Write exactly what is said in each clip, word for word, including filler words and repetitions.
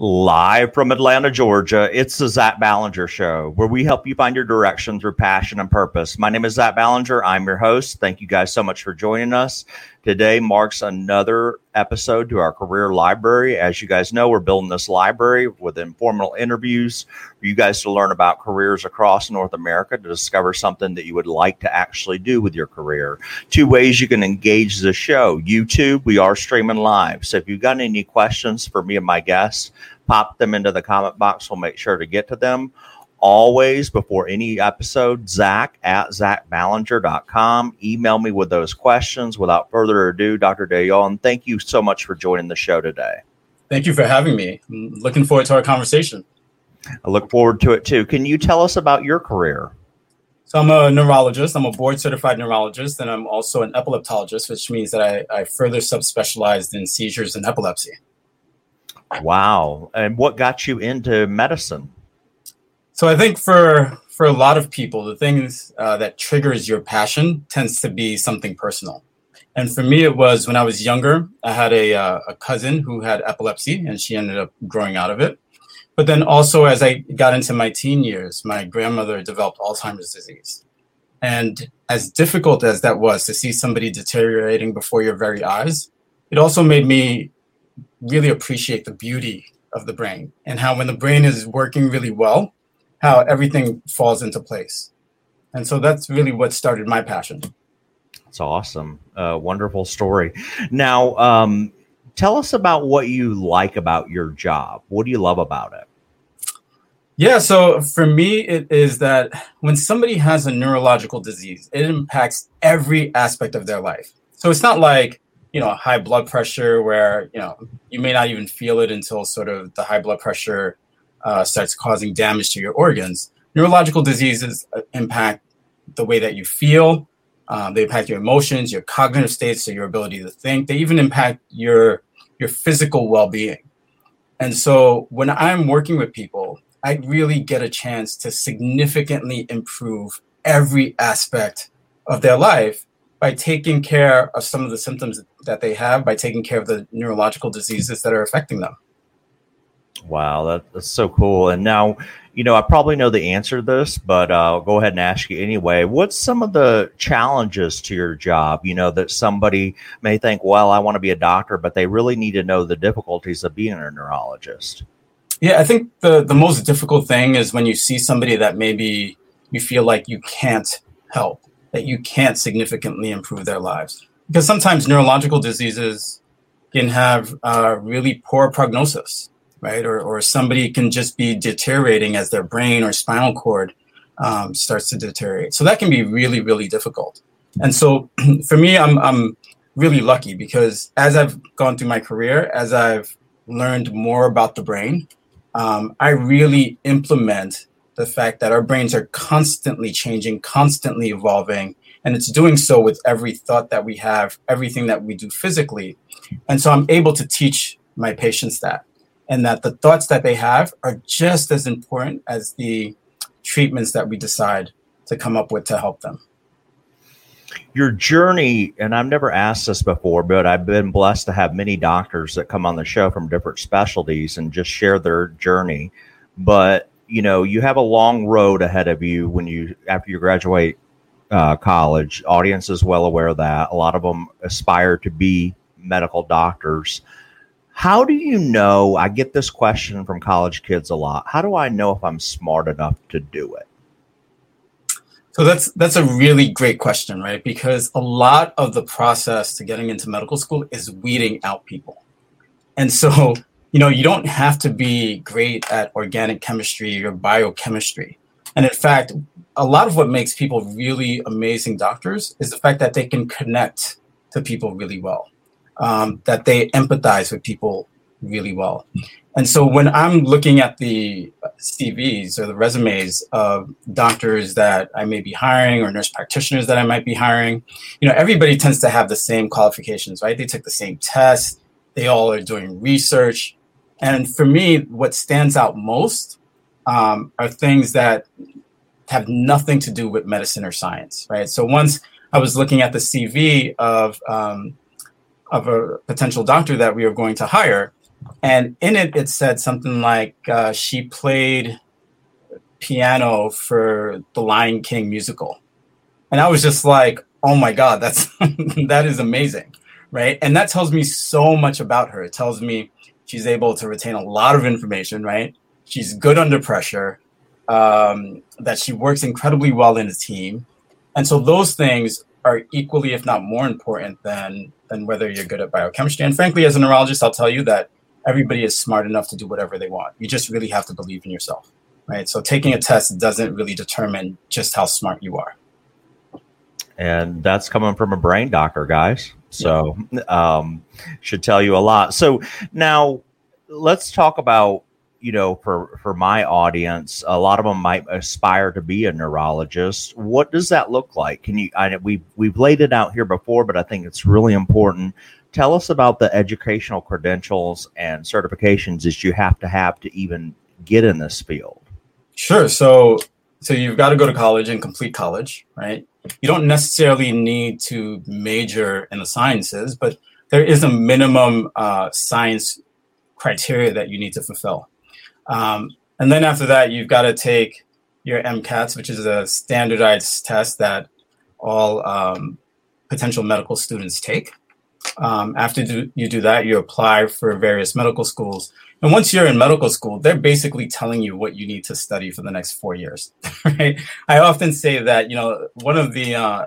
Live from Atlanta, Georgia, it's the Zach Ballinger Show, where we help you find your direction through passion and purpose. My name is Zach Ballinger. I'm your host. Thank you guys so much for joining us. Today marks another episode to our career library. As you guys know, we're building this library with informal interviews for you guys to learn about careers across North America, to discover something that you would like to actually do with your career. Two ways you can engage the show. YouTube, we are streaming live. So if you've got any questions for me and my guests, pop them into the comment box. We'll make sure to get to them. Always, before any episode, Zach at Zach Ballinger dot com. Email me with those questions. Without further ado, Doctor Douyon, thank you so much for joining the show today. Thank you for having me. I'm looking forward to our conversation. I look forward to it too. Can you tell us about your career? So I'm a neurologist. I'm a board-certified neurologist, and I'm also an epileptologist, which means that I, I further subspecialized in seizures and epilepsy. Wow. And what got you into medicine? So I think for for a lot of people, the things uh, that triggers your passion tends to be something personal. And for me, it was when I was younger, I had a, uh, a cousin who had epilepsy, and she ended up growing out of it. But then also, as I got into my teen years, my grandmother developed Alzheimer's disease. And as difficult as that was to see somebody deteriorating before your very eyes, it also made me really appreciate the beauty of the brain and how when the brain is working really well, how everything falls into place. And so that's really what started my passion. That's awesome. Uh, wonderful story. Now, um, tell us about what you like about your job. What do you love about it? Yeah, so for me, it is that when somebody has a neurological disease, it impacts every aspect of their life. So it's not like, you know, high blood pressure where, you know, you may not even feel it until sort of the high blood pressure uh, starts causing damage to your organs. Neurological diseases impact the way that you feel. Um, they impact your emotions, your cognitive states, so your ability to think. They even impact your your physical well-being. And so when I'm working with people, I really get a chance to significantly improve every aspect of their life by taking care of some of the symptoms that they have, by taking care of the neurological diseases that are affecting them. Wow, that, that's so cool. And now, you know, I probably know the answer to this, but uh, I'll go ahead and ask you anyway. What's some of the challenges to your job, you know, that somebody may think, well, I want to be a doctor, but they really need to know the difficulties of being a neurologist? Yeah, I think the, the most difficult thing is when you see somebody that maybe you feel like you can't help, that you can't significantly improve their lives. Because sometimes neurological diseases can have uh, really poor prognosis, right? Or or somebody can just be deteriorating as their brain or spinal cord um, starts to deteriorate. So that can be really, really difficult. And so for me, I'm I'm really lucky because as I've gone through my career, as I've learned more about the brain, um, I really implement the fact that our brains are constantly changing, constantly evolving, and it's doing so with every thought that we have, everything that we do physically. And so I'm able to teach my patients that, and that the thoughts that they have are just as important as the treatments that we decide to come up with to help them. Your journey, and I've never asked this before, but I've been blessed to have many doctors that come on the show from different specialties and just share their journey. But you know, you have a long road ahead of you when you, after you graduate uh, college. Audience is well aware of that. A lot of them aspire to be medical doctors. How do you know? I get this question from college kids a lot. How do I know if I'm smart enough to do it? So that's that's a really great question, right? Because a lot of the process to getting into medical school is weeding out people. And so, you know, you don't have to be great at organic chemistry or biochemistry. And in fact, a lot of what makes people really amazing doctors is the fact that they can connect to people really well, um, that they empathize with people really well. And so when I'm looking at the C Vs or the resumes of doctors that I may be hiring or nurse practitioners that I might be hiring, you know, everybody tends to have the same qualifications, right? They took the same tests. They all are doing research. And for me, what stands out most um, are things that have nothing to do with medicine or science, right? So once I was looking at the C V of um, of a potential doctor that we were going to hire, And in it, it said something like uh, she played piano for the Lion King musical. And I was just like, oh my God, that's that is amazing, right? And that tells me so much about her. It tells me she's able to retain a lot of information, right? She's good under pressure, um, that she works incredibly well in a team. And so those things are equally, if not more important than, than whether you're good at biochemistry. And frankly, as a neurologist, I'll tell you that everybody is smart enough to do whatever they want. You just really have to believe in yourself, right? So taking a test doesn't really determine just how smart you are. And that's coming from a brain doctor, guys. So um, should tell you a lot. So now let's talk about, you know, for, for my audience, a lot of them might aspire to be a neurologist. What does that look like? Can you, I, we've, we've laid it out here before, but I think it's really important. Tell us about the educational credentials and certifications that you have to have to even get in this field. Sure. So, so you've got to go to college and complete college, right? You don't necessarily need to major in the sciences, but there is a minimum uh, science criteria that you need to fulfill. Um, and then after that, you've got to take your MCATs, which is a standardized test that all um, potential medical students take. Um, after do, you do that, you apply for various medical schools. And once you're in medical school, they're basically telling you what you need to study for the next four years. Right? I often say that, you know, one of the uh,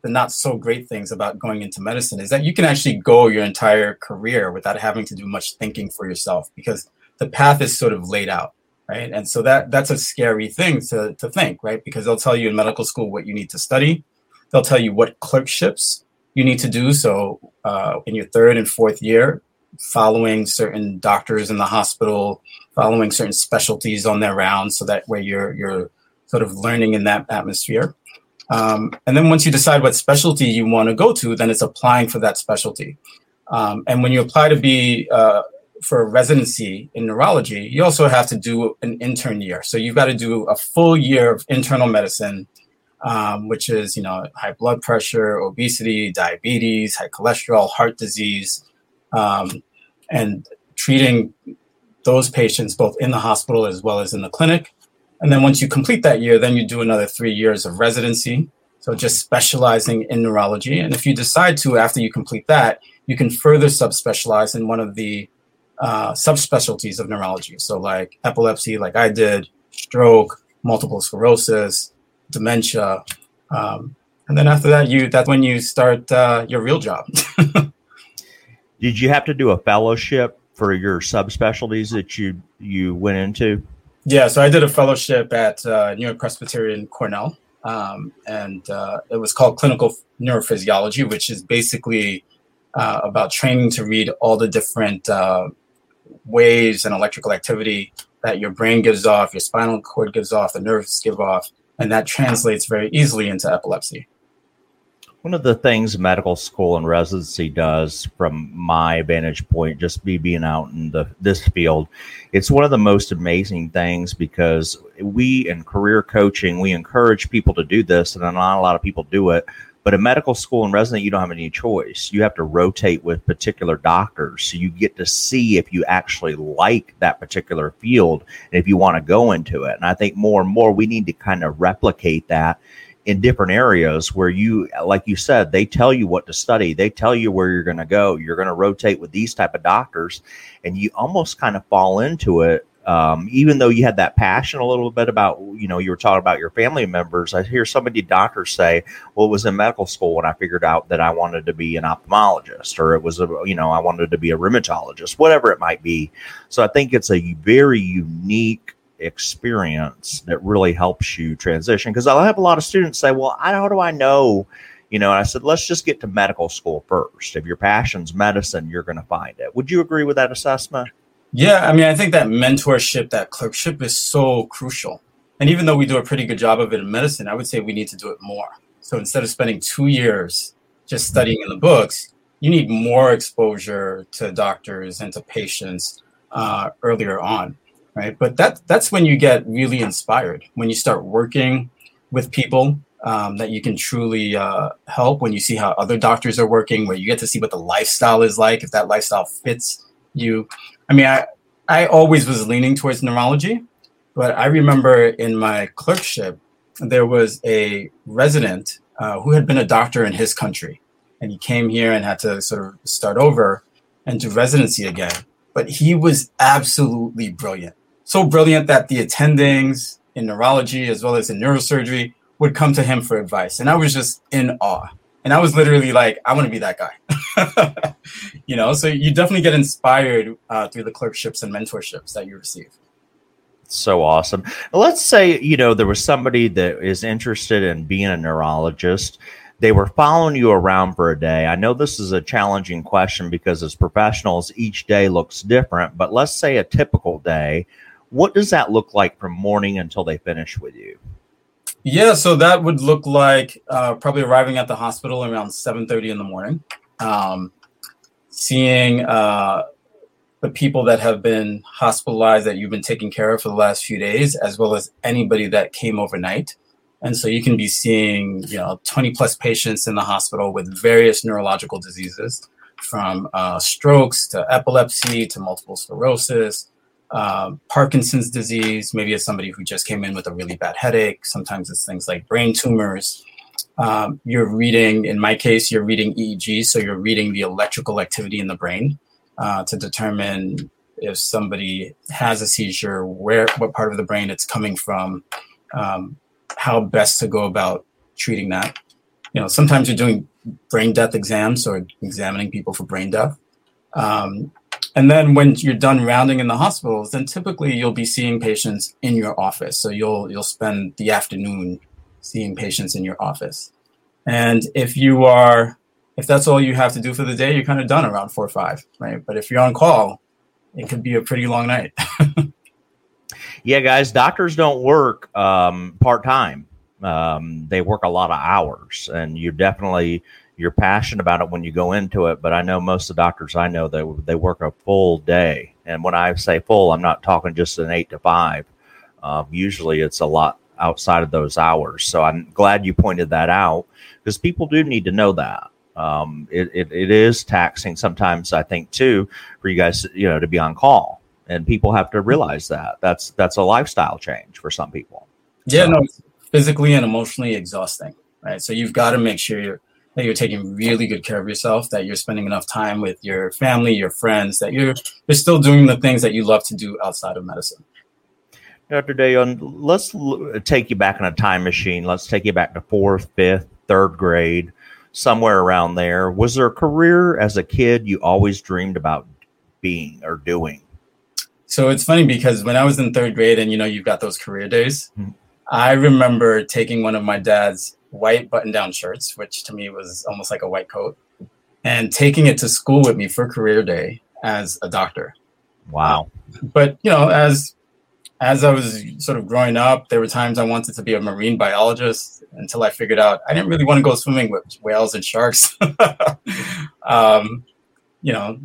the not so great things about going into medicine is that you can actually go your entire career without having to do much thinking for yourself, because the path is sort of laid out, right? And so that that's a scary thing to to think, right? Because they'll tell you in medical school what you need to study. They'll tell you what clerkships you need to do. So uh, in your third and fourth year, following certain doctors in the hospital, following certain specialties on their rounds, so that way you're you're sort of learning in that atmosphere. Um, and then once you decide what specialty you want to go to, then it's applying for that specialty. Um, and when you apply to be uh, for a residency in neurology, you also have to do an intern year. So you've got to do a full year of internal medicine, um, which is, you know, high blood pressure, obesity, diabetes, high cholesterol, heart disease. Um, and treating those patients both in the hospital as well as in the clinic. And then once you complete that year, then you do another three years of residency. So just specializing in neurology. And if you decide to, after you complete that, you can further subspecialize in one of the uh, subspecialties of neurology. So like epilepsy, like I did, stroke, multiple sclerosis, dementia. Um, and then after that, you that's when you start uh, your real job. Did you have to do a fellowship for your subspecialties that you, you went into? Yeah, so I did a fellowship at uh, New York Presbyterian Cornell, um, and uh, it was called Clinical Neurophysiology, which is basically uh, about training to read all the different uh, waves and electrical activity that your brain gives off, your spinal cord gives off, the nerves give off, and that translates very easily into epilepsy. One of the things medical school and residency does, from my vantage point, just me being out in the this field, it's one of the most amazing things, because we in career coaching, we encourage people to do this, and not a lot of people do it. But in medical school and residency, you don't have any choice. You have to rotate with particular doctors. So you get to see if you actually like that particular field and if you want to go into it. And I think more and more we need to kind of replicate that in different areas where you, like you said, they tell you what to study. They tell you where you're going to go. You're going to rotate with these type of doctors, and you almost kind of fall into it. Um, even though you had that passion a little bit about, you know, you were talking about your family members. I hear so many doctors say, well, it was in medical school when I figured out that I wanted to be an ophthalmologist, or it was, a, you know, I wanted to be a rheumatologist, whatever it might be. So I think it's a very unique experience that really helps you transition. Because I'll have a lot of students say, well, I, how do I know? You know, and I said, let's just get to medical school first. If your passion's medicine, you're going to find it. Would you agree with that assessment? Yeah. I mean, I think that mentorship, that clerkship is so crucial. And even though we do a pretty good job of it in medicine, I would say we need to do it more. So instead of spending two years just studying in the books, you need more exposure to doctors and to patients uh, earlier on. Right. But that that's when you get really inspired, when you start working with people um, that you can truly uh, help, when you see how other doctors are working, where you get to see what the lifestyle is like, if that lifestyle fits you, I mean, I, I always was leaning towards neurology, but I remember in my clerkship, there was a resident uh, who had been a doctor in his country, and he came here and had to sort of start over and do residency again. But he was absolutely brilliant. So brilliant that the attendings in neurology as well as in neurosurgery would come to him for advice. And I was just in awe. And I was literally like, I want to be that guy. You know, so you definitely get inspired uh, through the clerkships and mentorships that you receive. So awesome. Let's say, you know, there was somebody that is interested in being a neurologist. They were following you around for a day. I know this is a challenging question because as professionals, each day looks different. But let's say a typical day, what does that look like from morning until they finish with you? Yeah, so that would look like uh, probably arriving at the hospital around seven thirty in the morning, um, seeing uh, the people that have been hospitalized that you've been taking care of for the last few days, as well as anybody that came overnight. And so you can be seeing, you know, twenty plus patients in the hospital with various neurological diseases, from uh, strokes to epilepsy to multiple sclerosis, Uh, Parkinson's disease. Maybe it's somebody who just came in with a really bad headache. Sometimes it's things like brain tumors. Um, you're reading, in my case, you're reading E E G. So you're reading the electrical activity in the brain uh, to determine if somebody has a seizure, where, what part of the brain it's coming from, um, how best to go about treating that. You know, sometimes you're doing brain death exams or examining people for brain death. Um, And then when you're done rounding in the hospitals, then typically you'll be seeing patients in your office. So you'll you'll spend the afternoon seeing patients in your office. And if you are, if that's all you have to do for the day, you're kind of done around four or five, right? But if you're on call, it could be a pretty long night. Yeah, guys, doctors don't work um, part-time. Um, they work a lot of hours, and you definitely... You're passionate about it when you go into it, but I know most of the doctors I know, they, they work a full day. And when I say full, I'm not talking just an eight to five. Um, usually it's a lot outside of those hours. So I'm glad you pointed that out because people do need to know that. Um, it, it, it is taxing sometimes, I think, too, for you guys, you know, to be on call. And people have to realize that. That's, that's a lifestyle change for some people. Yeah, so. No, it's physically and emotionally exhausting, right? So you've got to make sure you're, that you're taking really good care of yourself, that you're spending enough time with your family, your friends, that you're you're still doing the things that you love to do outside of medicine. Doctor Douyon, let's l- take you back in a time machine. Let's take you back to fourth, fifth, third grade, somewhere around there. Was there a career as a kid you always dreamed about being or doing? So it's funny because when I was in third grade and, you know, you've got those career days, mm-hmm. I remember taking one of my dad's white button-down shirts, which to me was almost like a white coat, and taking it to school with me for career day as a doctor. Wow. But, you know, as as I was sort of growing up, there were times I wanted to be a marine biologist until I figured out I didn't really want to go swimming with whales and sharks. um, you know,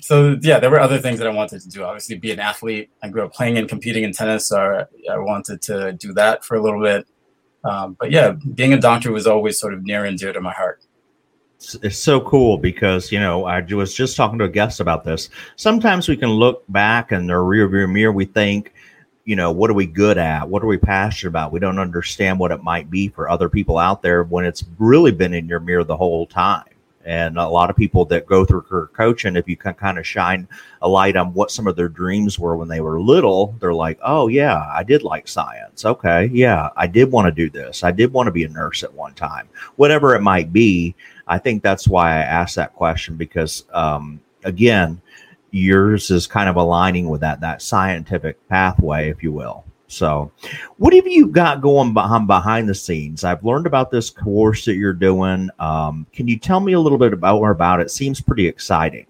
so, yeah, there were other things that I wanted to do. Obviously, be an athlete. I grew up playing and competing in tennis, so I, I wanted to do that for a little bit. Um, but yeah, being a doctor was always sort of near and dear to my heart. It's so cool because, you know, I was just talking to a guest about this. Sometimes we can look back in the rearview mirror. We think, you know, what are we good at? What are we passionate about? We don't understand what it might be for other people out there when it's really been in your mirror the whole time. And a lot of people that go through career coaching, if you can kind of shine a light on what some of their dreams were when they were little, they're like, oh, yeah, I did like science. Okay, yeah, I did want to do this. I did want to be a nurse at one time, whatever it might be. I think that's why I asked that question, because, um, again, yours is kind of aligning with that, that scientific pathway, if you will. So what have you got going behind, behind the scenes? I've learned about this course that you're doing. Um, can you tell me a little bit about more about it? Seems pretty exciting.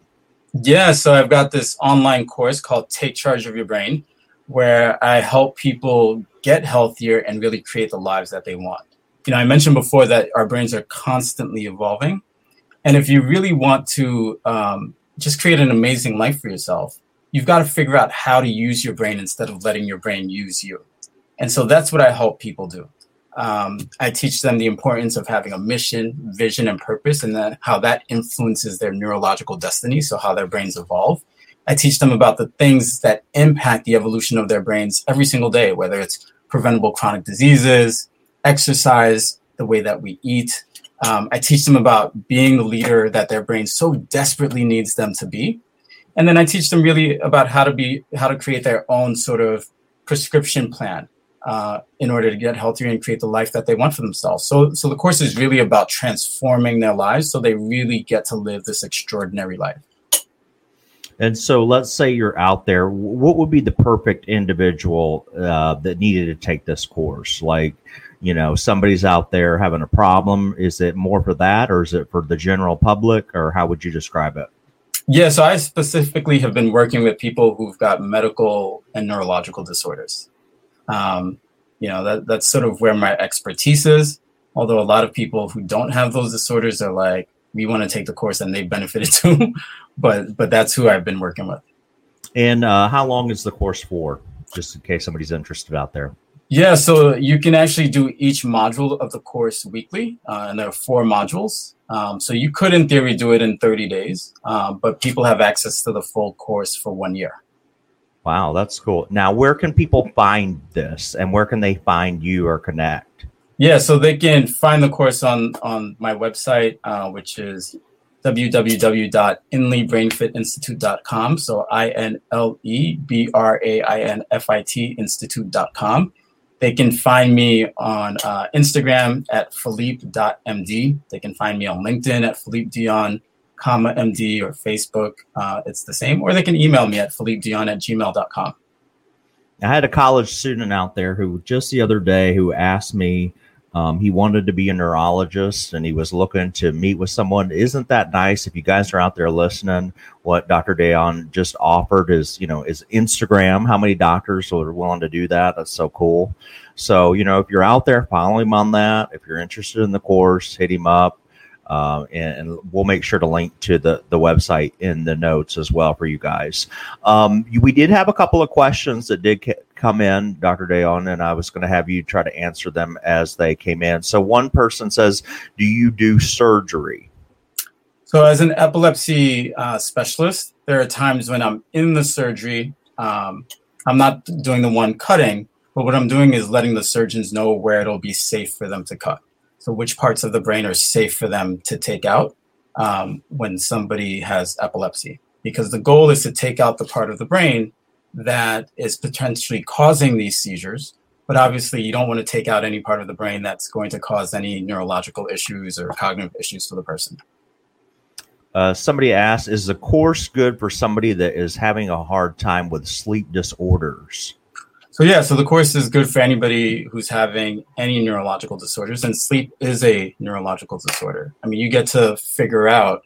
Yeah, so I've got this online course called Take Charge of Your Brain, where I help people get healthier and really create the lives that they want. You know, I mentioned before that our brains are constantly evolving. And if you really want to um, just create an amazing life for yourself, you've got to figure out how to use your brain instead of letting your brain use you. And so that's what I help people do. Um, I teach them the importance of having a mission, vision, and purpose, and then how that influences their neurological destiny, so how their brains evolve, I teach them about the things that impact the evolution of their brains every single day, whether it's preventable chronic diseases, exercise, the way that we eat. Um, I teach them about being the leader that their brain so desperately needs them to be. And then I teach them really about how to be, how to create their own sort of prescription plan uh, in order to get healthier and create the life that they want for themselves. So, so the course is really about transforming their lives so they really get to live this extraordinary life. And so let's say you're out there, what would be the perfect individual uh, that needed to take this course? Like, you know, somebody's out there having a problem. Is it more for that, or is it for the general public, or how would you describe it? Yeah, so I specifically have been working with people who've got medical and neurological disorders. Um, you know, that, that's sort of where my expertise is. Although a lot of people who don't have those disorders are like, we want to take the course and they benefited too. but but that's who I've been working with. And uh, how long is the course for? Just in case somebody's interested out there. Yeah, so you can actually do each module of the course weekly, uh, and there are four modules. Um, so you could, in theory, do it in thirty days, uh, but people have access to the full course for one year. Wow, that's cool. Now, where can people find this, and where can they find you or connect? Yeah, so they can find the course on, on my website, uh, which is w w w dot inle brain fit institute dot com. So I N L E B R A I N F I T institute dot com. They can find me on uh, Instagram at Philippe dot M D. They can find me on LinkedIn at Philippe Douyon, comma, M D, or Facebook. Uh, it's the same. Or they can email me at Philippe Douyon at gmail dot com. I had a college student out there who just the other day who asked me, um, he wanted to be a neurologist and he was looking to meet with someone. Isn't that nice? If you guys are out there listening, what Doctor Douyon just offered is, you know, is Instagram. How many doctors are willing to do that? That's so cool. So, you know, if you're out there, follow him on that. If you're interested in the course, hit him up. Uh, and, and we'll make sure to link to the, the website in the notes as well for you guys. Um, you, we did have a couple of questions that did ca- come in, Doctor Douyon, and I was going to have you try to answer them as they came in. So one person says, do you do surgery? So as an epilepsy uh, specialist, there are times when I'm in the surgery. Um, I'm not doing the one cutting, but what I'm doing is letting the surgeons know where it'll be safe for them to cut. So which parts of the brain are safe for them to take out um, when somebody has epilepsy? Because the goal is to take out the part of the brain that is potentially causing these seizures. But obviously, you don't want to take out any part of the brain that's going to cause any neurological issues or cognitive issues for the person. Uh, somebody asked, is the course good for somebody that is having a hard time with sleep disorders? So yeah, so the course is good for anybody who's having any neurological disorders, and sleep is a neurological disorder. I mean, you get to figure out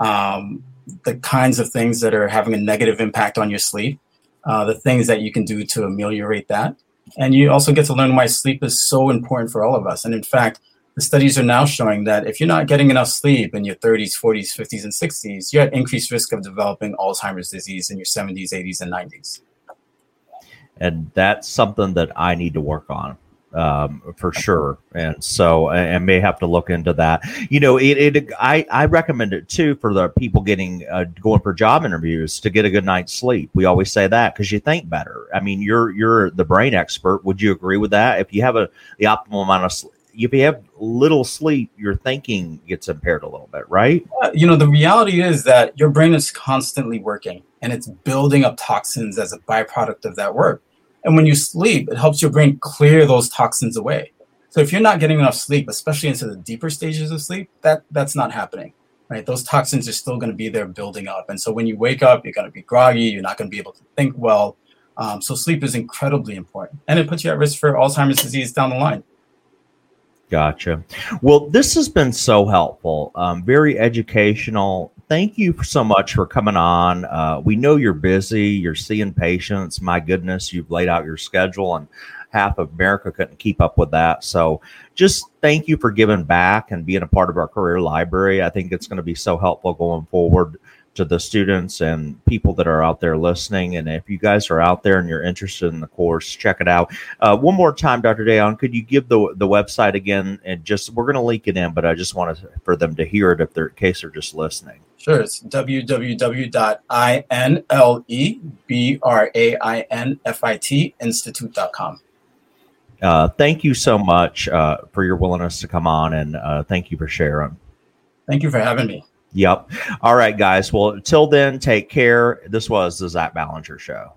um, the kinds of things that are having a negative impact on your sleep, uh, the things that you can do to ameliorate that. And you also get to learn why sleep is so important for all of us. And in fact, the studies are now showing that if you're not getting enough sleep in your thirties, forties, fifties, and sixties, you're at increased risk of developing Alzheimer's disease in your seventies, eighties, and nineties. And that's something that I need to work on um, for sure. And so I, I may have to look into that. You know, it, it I, I recommend it, too, for the people getting uh, going for job interviews to get a good night's sleep. We always say that because you think better. I mean, you're you're the brain expert. Would you agree with that? If you have a the optimal amount of sleep, if you have little sleep, your thinking gets impaired a little bit, right? Uh, you know, the reality is that your brain is constantly working and it's building up toxins as a byproduct of that work. And when you sleep, it helps your brain clear those toxins away. So if you're not getting enough sleep, especially into the deeper stages of sleep, that that's not happening, right? Those toxins are still going to be there building up. And so when you wake up, you're going to be groggy. You're not going to be able to think well. Um, so sleep is incredibly important. And it puts you at risk for Alzheimer's disease down the line. Gotcha. Well, this has been so helpful, um, very educational. Thank you so much for coming on. Uh, we know you're busy. You're seeing patients. My goodness, you've laid out your schedule, and half of America couldn't keep up with that. So just thank you for giving back and being a part of our career library. I think it's going to be so helpful going forward to the students and people that are out there listening. And if you guys are out there and you're interested in the course, check it out. Uh, one more time, Doctor Douyon, could you give the the website again? And just, we're going to link it in, but I just wanted for them to hear it if they're in case they're just listening. Sure, it's w w w dot inlebrainfitinstitute dot com. Uh, thank you so much uh, for your willingness to come on, and uh, thank you for sharing. Thank you for having me. Yep. All right, guys. Well, till then, take care. This was the Zach Ballinger Show.